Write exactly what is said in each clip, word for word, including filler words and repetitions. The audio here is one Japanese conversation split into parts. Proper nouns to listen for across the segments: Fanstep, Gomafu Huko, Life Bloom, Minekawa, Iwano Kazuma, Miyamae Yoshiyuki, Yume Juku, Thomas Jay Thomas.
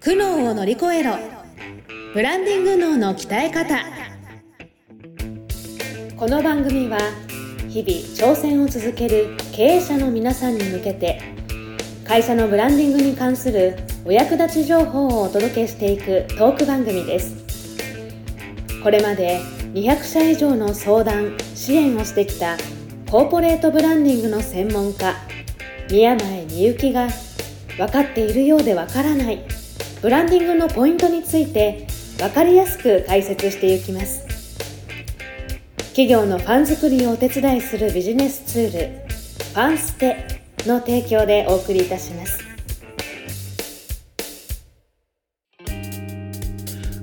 苦悩を乗り越えろ、ブランディング脳の鍛え方。この番組は日々挑戦を続ける経営者の皆さんに向けて、会社のブランディングに関するお役立ち情報をお届けしていくトーク番組です。これまでにひゃくしゃ以上の相談・支援をしてきたコーポレートブランディングの専門家宮前美幸が、分かっているようで分からないブランディングのポイントについて分かりやすく解説していきます。企業のファン作りをお手伝いするビジネスツール、ファンステの提供でお送りいたします。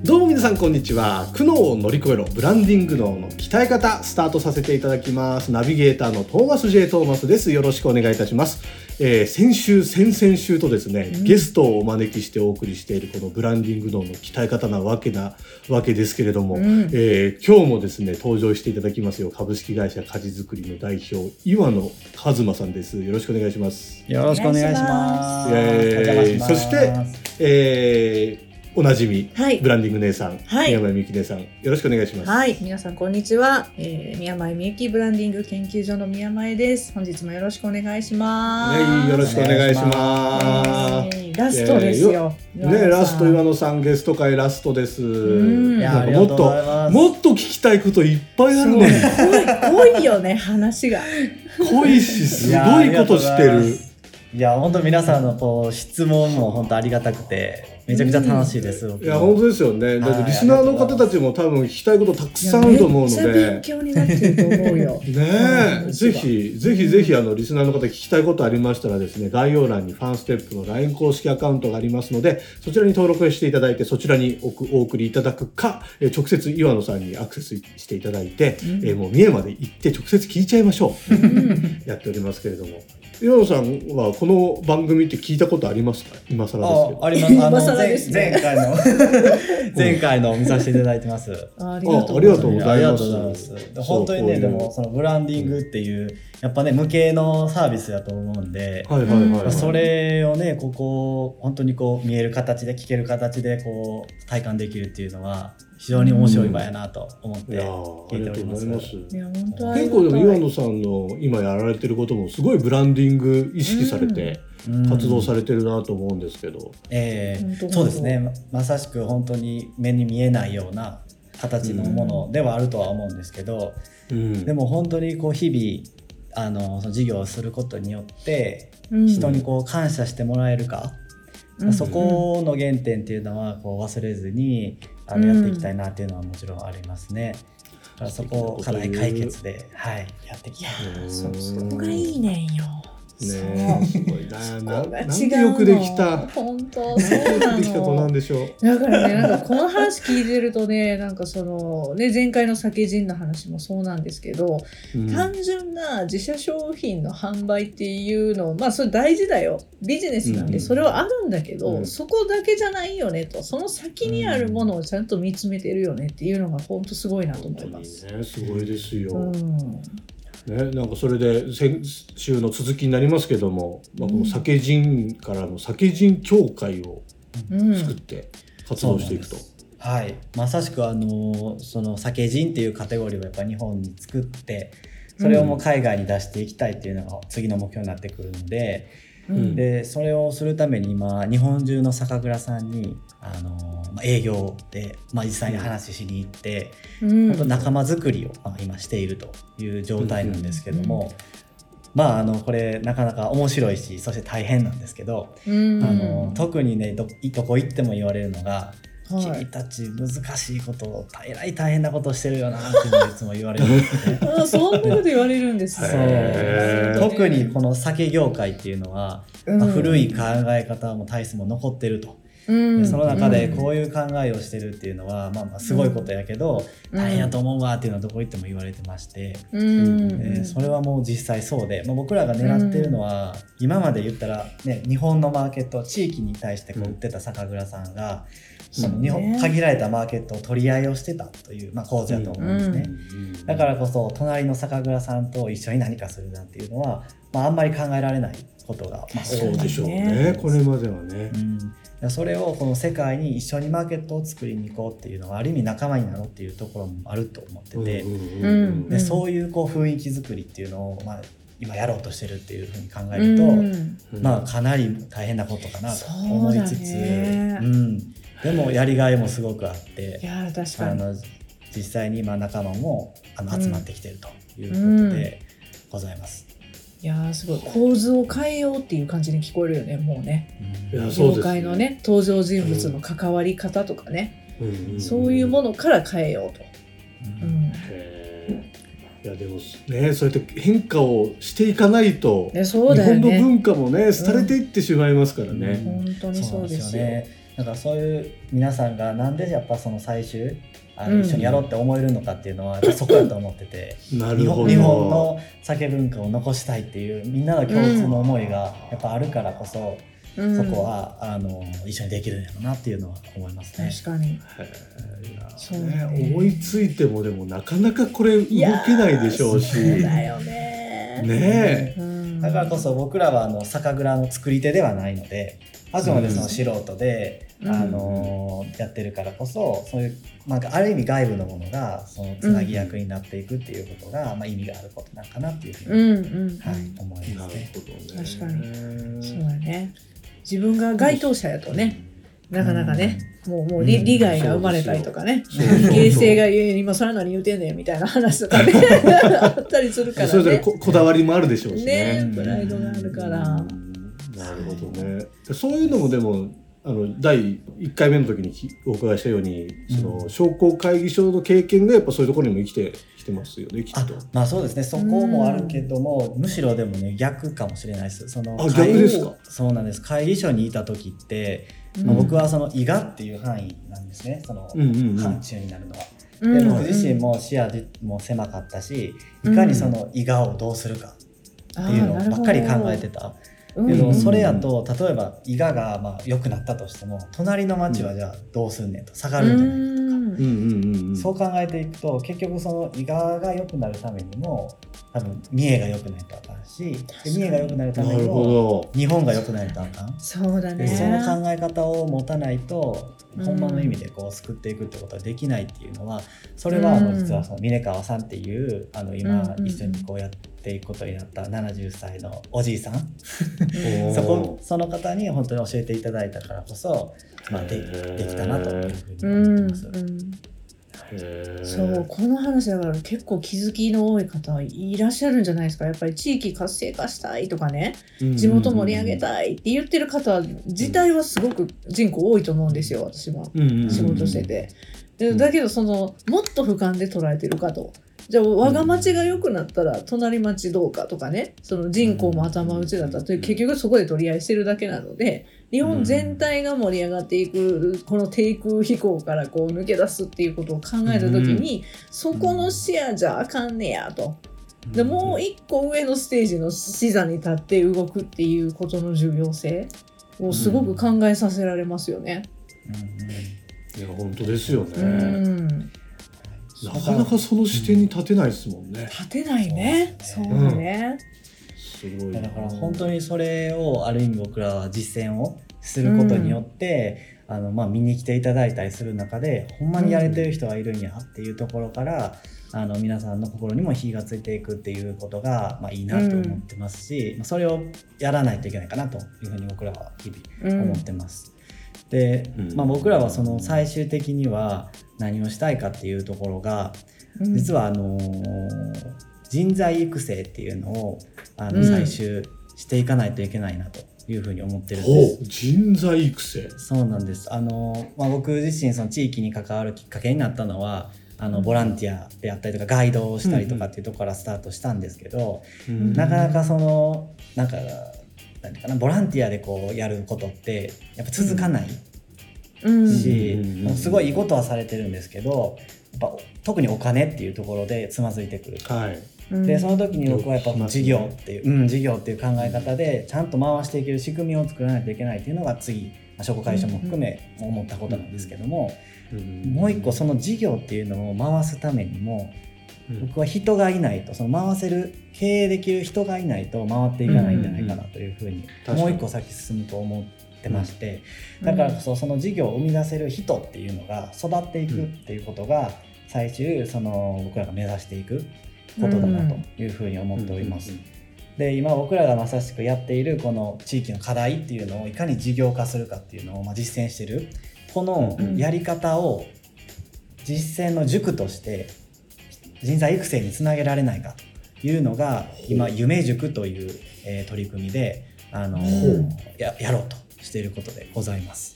どうも皆さん、こんにちは。苦悩を乗り越えろ、ブランディング脳の鍛え方、スタートさせていただきます。ナビゲーターのトーマス ジェイ トーマスです。よろしくお願いいたします。えー、先週先々週とですね、うん、ゲストをお招きしてお送りしているこのブランディング脳の鍛え方なわけなわけですけれども、うん、えー、今日もですね登場していただきますよ、株式会社家事づくりの代表岩野和馬さんです。よろしくお願いします。よろしくお願いします。えー、そして、えーおなじみ、はい、ブランディング姉さん、はい、宮前美幸姉さん、よろしくお願いします。はい、皆さんこんにちは、えー、宮前美幸ブランディング研究所の宮前です。本日もよろしくお願いします。はい、よろしくお願いします。ラストですよ、えー、ね、ラスト岩野さん、ゲスト会ラストです。うん、なんかもっと、もっと聞きたいこといっぱいあるのに濃い、濃いよね、話が濃いし、すごいことしてる。いや、本当皆さんのこう質問も本当ありがたくて、めちゃくちゃ楽しいです。うん、いや本当ですよね。だってリスナーの方たちも多分聞きたいことたくさんあると思うので、めっちゃ勉強になってると思うよ。ねえ、ぜひぜひぜひあのリスナーの方、聞きたいことありましたらですね、概要欄にファンステップの ライン 公式アカウントがありますので、そちらに登録していただいて、そちらに お, お送りいただくか、え直接岩野さんにアクセスしていただいて、うん、えもう三重まで行って直接聞いちゃいましょう。やっておりますけれども。岩野さんはこの番組って聞いたことありますか？今更ですけど。あ、あります。あの前, 前回の前回の見させていただいてます。ありがとうございます。本当にね、ううでもそのブランディングっていうやっぱね無形のサービスだと思うんで、はいはいはいはい、それをねここ本当にこう見える形で聞ける形でこう体感できるっていうのは。非常に面白い場やなと思って聞いております。うん、いや、ありがとうございます。いや、本当ありがたい。結構でも岩野さんの今やられてることもすごいブランディング意識されて活動されてるなと思うんですけど、うんうん、えー、そうですね、ま、まさしく本当に目に見えないような形のものではあるとは思うんですけど、うん、でも本当にこう日々あのその事業をすることによって人にこう感謝してもらえるか、うん、そこの原点っていうのはこう忘れずにあのやっていきたいなっていうのはもちろんありますね。うん、だからそこを課題解決で、はい、やっていきたい。そこがいいねんよ。ね、すごいな。なんてよくできた。本当そうなの。できたとなんでしょう。だからね、なんかこの話聞いてるとね、なんかそのね前回の酒人の話もそうなんですけど、うん、単純な自社商品の販売っていうの、まあそれ大事だよ。ビジネスなんでそれはあるんだけど、うん、そこだけじゃないよねと、その先にあるものをちゃんと見つめてるよねっていうのが本当すごいなと思います。ね、すごいですよ。うん、ね、なんかそれで先週の続きになりますけども、うん、まあ、この酒人からの酒人協会を作って活動していくと、うん、はい、まさしくあのその酒人っていうカテゴリーをやっぱ日本に作って、それをもう海外に出していきたいっていうのが次の目標になってくるので、うん、でそれをするために今日本中の酒蔵さんにあの、まあ、営業で、まあ、実際に話ししに行って、うん、本当仲間づくりを今しているという状態なんですけども、うんうん、まああのこれなかなか面白いし、そして大変なんですけど、うん、あの特にね ど, どこ行っても言われるのが、はい、君たち難しいことをえらい大変なことしてるよなっていうのをいつも言われるんですね。あ、そんなこと言われるんですね。そう、特にこの酒業界っていうのは、うんまあ、古い考え方も体質も残ってると、うん、その中でこういう考えをしてるっていうのは、うん、まあ、まあすごいことやけど、うん、大変やと思うわっていうのはどこ行っても言われてまして、うんえー、それはもう実際そうで、まあ、僕らが狙ってるのは、うん、今まで言ったら、ね、日本のマーケット、地域に対してこう売ってた酒蔵さんが、うんその日本限られたマーケットを取り合いをしてたという、まあ、構図だと思うんですね、うんうん、だからこそ隣の酒蔵さんと一緒に何かするなんていうのは、まあ、あんまり考えられないことが、まあ、そうでしょうね、これまではね、うん、それをこの世界に一緒にマーケットを作りに行こうっていうのはある意味仲間になろうっていうところもあると思ってて、うんうんうん、でそういう、 こう雰囲気作りっていうのを、まあ今やろうとしてるっていうふうに考えると、うん、まあかなり大変なことかなと思いつつ、うんうん、でもやりがいもすごくあって、いや確かにあの実際に今仲間もあの集まってきてるということでございます。うんうん、いやすごい構図を変えようっていう感じに聞こえるよねもうね。うん、いやそうですね。業界のね登場人物の関わり方とかね、うんうんうん、そういうものから変えようと。うんうんいやでもね、そうやって変化をしていかないと、ねそうだよね、日本の文化もね廃れていってしまいますからね、うん、本当にそうですよね。だからそういう皆さんがなんでやっぱその最終あの一緒にやろうって思えるのかっていうのは、うん、そこだと思っててなるほど日本の酒文化を残したいっていうみんなの共通の思いがやっぱあるからこそ、うん、そこはあの一緒にできるんやろうなっていうのは思いますね。確かにそうね、思いついてもでもなかなかこれ動けないでしょうしそうだよ ね, ねえ、うん、だからこそ僕らはあの酒蔵の作り手ではないのであくまでその素人で、うんあのー、やってるからこそそういう、まあ、ある意味外部のものがそのつなぎ役になっていくっていうことが、うんまあ、意味があることなのかなっていうふうに、はい、思います ね, なるほどね。確かにそうだね自分が該当者やとね、うんなかなかね、うん、もう、もう利、利害が生まれたりとかね、形成が今更何言うてんねんみたいな話とかね、あったりするからね。それぞれ こ, こだわりもあるでしょうしね。ね、プライドがあるから。なるほどね。はい、そういうのもでも、あのだいいっかいめの時にお伺いしたように、その商工会議所の経験がやっぱそういうところにも生きてきてますよね、きっと。あ、まあそうですね。そこもあるけども、むしろでもね逆かもしれないです。そのあ逆ですか。そうなんです。会議所にいた時って、まあ、僕はその伊賀っていう範囲なんですね。その範疇になるのは。うんうんうん、で僕自身も視野も狭かったし、いかにその伊賀をどうするかっていうのばっかり考えてた。でもそれやと例えば伊賀がまあ良くなったとしても隣の町はじゃあどうすんねんと下がるんじゃないかとか、うんうんうんうん、そう考えていくと結局その伊賀が良くなるためにも多分三重が良くないとあかんしで三重が良くなるためにも日本が良くないとあかんそうだ、ね、その考え方を持たないと本場の意味でこう救っていくってことはできないっていうのはそれはあの実はその峰川さんっていうあの今一緒にこうやっていくことになったななじゅっさいのおじいさんそこその方に本当に教えていただいたからこそ、まあ、で, できたなというふうに思ってます、うんうん、そうこの話だから結構気づきの多い方いらっしゃるんじゃないですか。やっぱり地域活性化したいとかね地元盛り上げたいって言ってる方自体はすごく人口多いと思うんですよ私は、うんうんうん、仕事しててでだけどそのもっと俯瞰で捉えてるかとじゃあ我が町が良くなったら隣町どうかとかねその人口も頭打ちだったという結局そこで取り合いしてるだけなので日本全体が盛り上がっていくこの低空飛行からこう抜け出すっていうことを考えた時にそこの視野じゃあかんねやとでもう一個上のステージの視座に立って動くっていうことの重要性をすごく考えさせられますよね、うん、いや本当ですよね、うんなかなかその視点に立てないですもんね。立てないね。そうだね。うん、すごい。だから本当にそれをある意味僕らは実践をすることによって、うん、あのまあ見に来ていただいたりする中で、ほんまにやれてる人がいるんやっていうところから、うん、あの皆さんの心にも火がついていくっていうことがまあいいなと思ってますし、うん、それをやらないといけないかなというふうに僕らは日々思ってます。うん、で、まあ、僕らはその最終的には。何をしたいかっていうところが実はあの人材育成っていうのをあの採集していかないといけないなというふうに思ってるんです、うん、人材育成そうなんですあの、まあ、僕自身その地域に関わるきっかけになったのはあのボランティアであったりとかガイドをしたりとかっていうところからスタートしたんですけど、うんうん、なかなかそのなんか何かなボランティアでこうやることってやっぱ続かない、うんしうん、すごいいいことはされてるんですけどやっぱ特にお金っていうところでつまずいてくる、はい、でその時に僕はやっぱ事業っていう、うん、事業っていう考え方でちゃんと回していける仕組みを作らないといけないっていうのが次証拠会社も含め思ったことなんですけども、もう一個その事業っていうのを回すためにも僕は人がいないと、その回せる経営できる人がいないと回っていかないんじゃないかなというふうにもう一個先進むと思ってまして、だからこそその事業を生み出せる人っていうのが育っていくっていうことが最終その僕らが目指していくことだなというふうに思っております。で今僕らがまさしくやっているこの地域の課題っていうのをいかに事業化するかっていうのをまあ実践しているこのやり方を実践の塾として人材育成につなげられないかというのが今夢塾というえ取り組みであの や, やろうとしていることでございます。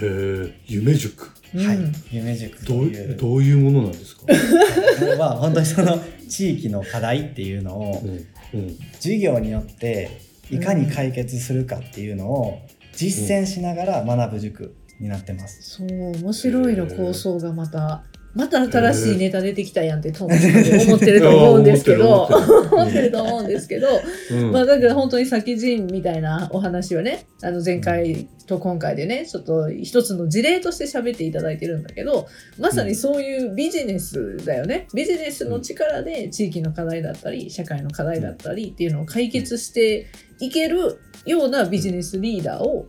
へー、夢塾、はい、夢塾というどう、どういうものなんですか？それは本当にその地域の課題っていうのを授業によっていかに解決するかっていうのを実践しながら学ぶ塾になってます。うん、そう面白いの構想がまたまた新しいネタ出てきたやんって思ってると思うんですけど思ってると思うんですけど、まあだから本当に先人みたいなお話をね、あの前回と今回でねちょっと一つの事例として喋っていただいてるんだけど、まさにそういうビジネスだよね。ビジネスの力で地域の課題だったり社会の課題だったりっていうのを解決していけるようなビジネスリーダーを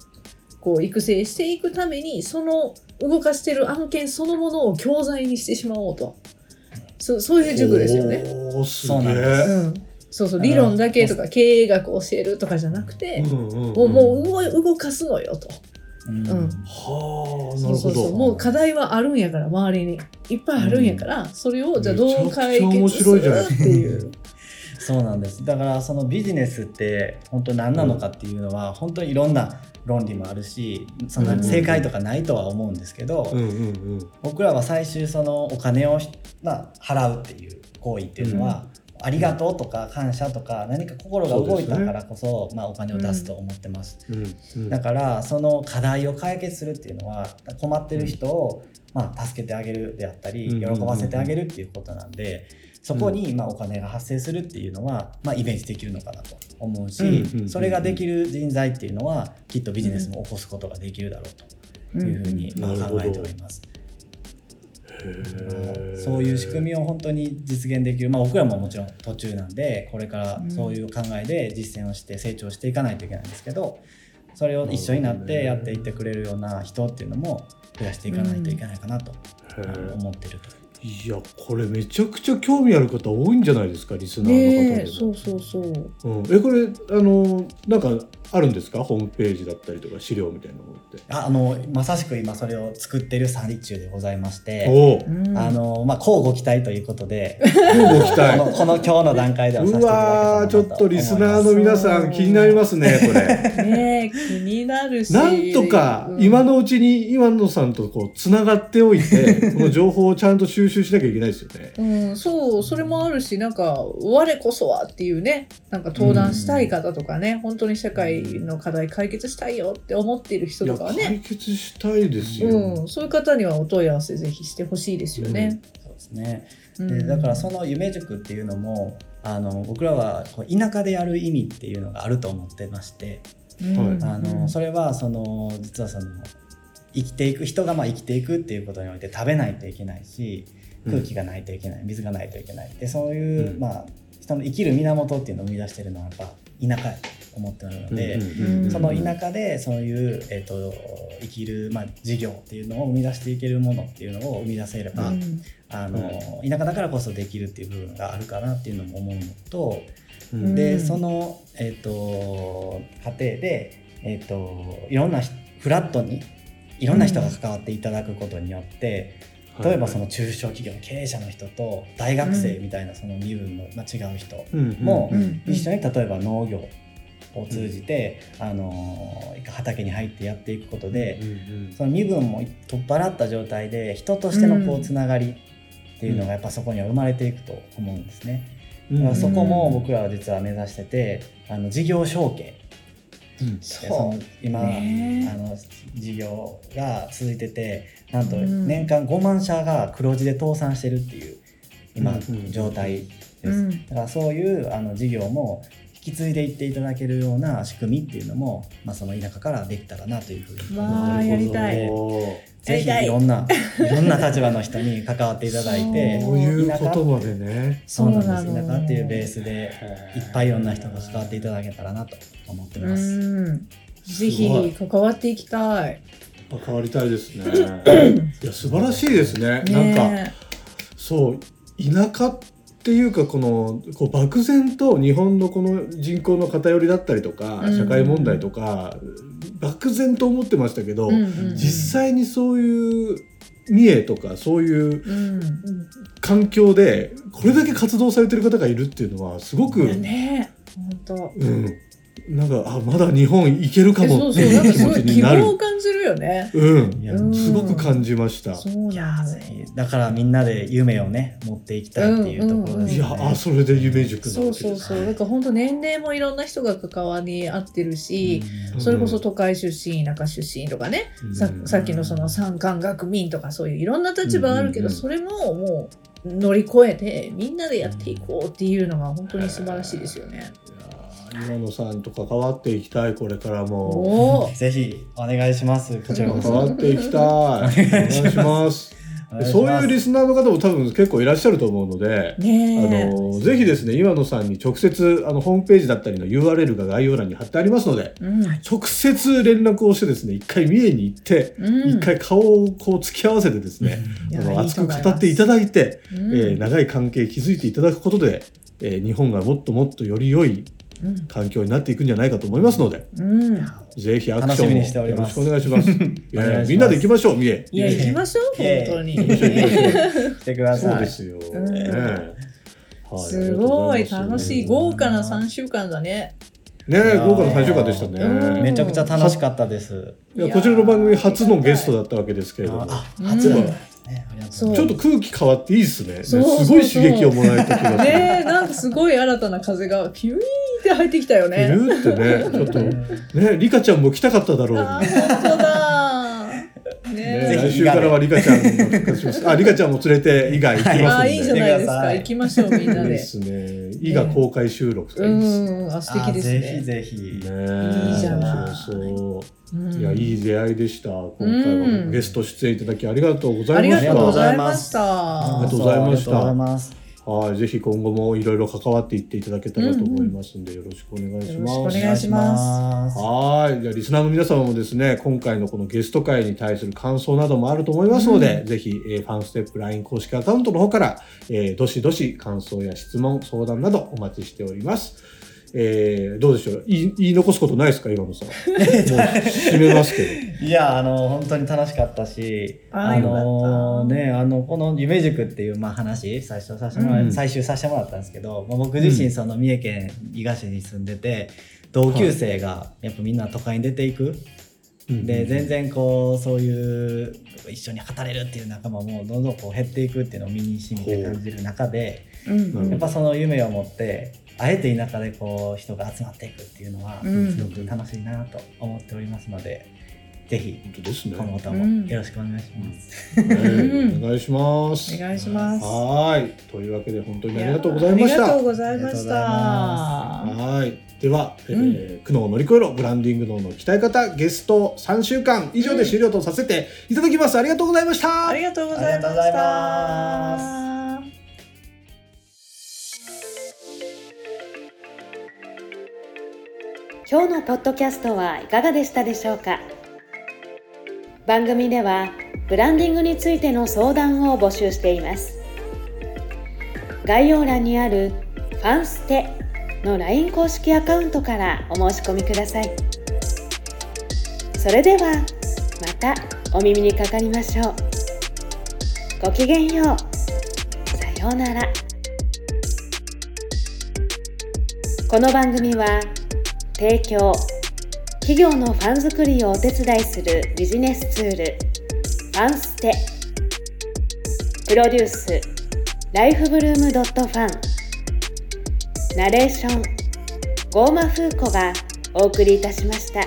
こう育成していくために、その動かしてる案件そのものを教材にしてしまおうと、 そ, そういう塾ですよね。おすげー、うん、そうそう理論だけとか経営学を教えるとかじゃなくて、うんうんうん、もう、もう動かすのよと、うんうん、はあ、なるほど。そうそうそう、もう課題はあるんやから、周りにいっぱいあるんやから、うん、それをじゃあどう解決するっていうそうなんです。だからそのビジネスって本当何なのかっていうのは、うん、本当にいろんな論理もあるし、そんな正解とかないとは思うんですけど、うんうんうん、僕らは最終そのお金を、まあ、払うっていう行為っていうのは、うん、ありがとうとか感謝とか何か心が動いたからこ そ, そ、ね、まあ、お金を出すと思ってます。うんうんうん、だからその課題を解決するっていうのは困ってる人を、まあ、助けてあげるであったり喜ばせてあげるっていうことなんで、うんうんうん、そこにまあお金が発生するっていうのはまあイメージできるのかなと思うし、それができる人材っていうのはきっとビジネスも起こすことができるだろうというふうにまあ考えております。へ、そういう仕組みを本当に実現できる、まあ、僕らももちろん途中なんでこれからそういう考えで実践をして成長していかないといけないんですけど、それを一緒になってやっていってくれるような人っていうのも増やしていかないといけないかなと思ってると。いやこれめちゃくちゃ興味ある方多いんじゃないですか、リスナーの方で。そうそうそう、うん、えこれあのなんかあるんですか、ホームページだったりとか資料みたいなものって。ああのまさしく今それを作ってる最中でございまして、お、あの、まあ、こうご期待ということでご期待この、この今日の段階ではさせていただけたらなと思います。うわー、ちょっとリスナーの皆さん気になりますねこれねえ気になるし、なんとか今のうちに岩野さんとこうつながっておいてこの情報をちゃんと収集しなきゃいけないですよね。うん、そう、それもあるし、なんか我こそはっていうね、なんか登壇したい方とかね、うん、本当に社会の課題解決したいよって思っている人とかはね、解決したいですよ、うん、そういう方にはお問い合わせぜひしてほしいですよね。うん、そうですね。で、だからその夢塾っていうのも、あの僕らはこう田舎でやる意味っていうのがあると思ってまして、うん、あのそれはその実はその生きていく人がまあ生きていくっていうことにおいて食べないといけないし、空気がないといけない、水がないといけないで、そういう、うん、まあ、人の生きる源っていうのを生み出しているのはやっぱ田舎と思っているので、うんうん、その田舎でそういう、えー、と生きる、まあ、事業っていうのを生み出していけるものっていうのを生み出せれば、うん、あの田舎だからこそできるっていう部分があるかなっていうのも思うのと、うん、でその、えー、と過程で、えー、といろんなフラットにいろんな人が関わっていただくことによって、うん、例えばその中小企業の経営者の人と大学生みたいなその身分の違う人も一緒に例えば農業を通じてあの畑に入ってやっていくことで、その身分も取っ払った状態で人としてのこうつながりっていうのがやっぱそこには生まれていくと思うんですね。だからそこも僕らは実は目指してて、あの事業承継、うん、そうその今、ね、あの事業が続いてて、なんと年間ごまんしゃが黒字で倒産してるっていう今、うん、状態です。うん、だからそういうあの事業も引引き継いでいっていただけるような仕組みっていうのも、まあ、その田舎からできたらなというふうに思っているので、ぜひいろんないろんな立場の人に関わっていただいて、そういう言葉でね、そうなんです、田舎っていうベースでいっぱいいろんな人が関わっていただけたらなと思ってます。うん、ぜひ関わっていきたい。関わりたいですね。いや素晴らしいですね。ね、なんかそう田舎っていうかこのこう漠然と日本のこの人口の偏りだったりとか、うん、社会問題とか漠然と思ってましたけど、うんうんうん、実際にそういう三重とかそういう環境でこれだけ活動されてる方がいるっていうのはすごく、ね、本当、うん、なんかあまだ日本いけるかもっていう気持ちになる。よね、うん、うん、すごく感じました。そうなんですね。だからみんなで夢をね持っていきたいっていうところですね、うんうんうん、いやあそれで夢塾なわけです。そうそうそう、だから本当年齢もいろんな人が関わり合ってるし、うん、それこそ都会出身田舎出身とかね、うん、さ, さっきのその産官学民とかそういういろんな立場あるけど、うんうんうん、それももう乗り越えてみんなでやっていこうっていうのが本当に素晴らしいですよね。今野さんと関わっていきたい、これからもぜひお願いします。こちらも関わっていきたいお願いします。そういうリスナーの方も多分結構いらっしゃると思うので、ね、あのぜひですね今野さんに直接あのホームページだったりの ユーアールエル が概要欄に貼ってありますので、うん、直接連絡をしてですね一回三重に行って、うん、一回顔をこう突き合わせてですね、うん、あの熱く語っていただいて、うん、えー、長い関係築いていただくことで、えー、日本がもっともっとより良い環境になっていくんじゃないかと思いますので、うん、ぜひアクションもよろしくお願いします。みんなで行きましょう。三重いや行きましょう、えー、本当に、えー、来てください。そうですよ、うん、えーはい、すごい楽しい豪華なさんしゅうかんだね。ねえ、豪華なさんしゅうかんでしたね。めちゃくちゃ楽しかったです。いやこちらの番組初のゲストだったわけですけれども、あ初だ、うんね、ちょっと空気変わっていいですね。そうそうそう、すごい刺激をもらえた気がする。ねえ、なんかすごい新たな風がピューって入ってきたよね。ピューってね、ちょっとね、リカちゃんも来たかっただろう。あ、本当だ。ねえ、来週からはリカちゃんも復活します。あ、リカちゃんも連れて伊賀行きますので。あ、いいじゃないですか。行きましょうみんなで。ですね。伊賀公開収録とかいいですね。うん、あ、素敵ですね。ぜひぜひ。ねえ、いいじゃない。そうそう。いや、いい出会いでした。今回はゲスト出演いただきありがとうございました。ありがとうございました。ありがとうございました。はい、ぜひ今後もいろいろ関わっていっていただけたらと思いますので、よろしくお願いします。よろしくお願いします。はい、じゃあリスナーの皆様もですね、今回のこのゲスト会に対する感想などもあると思いますので、うん、ぜひ、えー、ファンステップ ライン 公式アカウントの方から、えー、どしどし感想や質問相談などお待ちしております。えー、どうでしょう、言い、言い残すことないですか今野さん。締めますけど。いや、あの本当に楽しかったし、あ、あのー、ね、あのこの夢塾っていう、まあ、話最初させてもら、うん、最終させてもらったんですけど、まあ、僕自身その三重県伊賀市に住んでて、うん、同級生がやっぱみんな都会に出ていく、はい、で全然こうそういう一緒に語れるっていう仲間もどんどんこう減っていくっていうのを身に染みて感じる中で、うん、やっぱその夢を持ってあえて田舎でこう人が集まっていくっていうのはすごく楽しいなと思っておりますので、うん、ぜひ今後ともよろしくお願いします、うん、はい、お願いします。お願いします。はい、というわけで本当にありがとうございました。ありがとうございました。はい、では、えーうん、苦悩を乗り越えろブランディング脳の鍛え方ゲストさんしゅうかん以上で終了とさせていただきます。ありがとうございました。ありがとうございました。今日のポッドキャストはいかがでしたでしょうか。番組ではブランディングについての相談を募集しています。概要欄にあるファンステの ライン 公式アカウントからお申し込みください。それではまたお耳にかかりましょう。ごきげんよう。さようなら。この番組は提供、企業のファン作りをお手伝いするビジネスツールファンステ、プロデュースライフブルームドットファン、ナレーションゴーマフーコがお送りいたしました。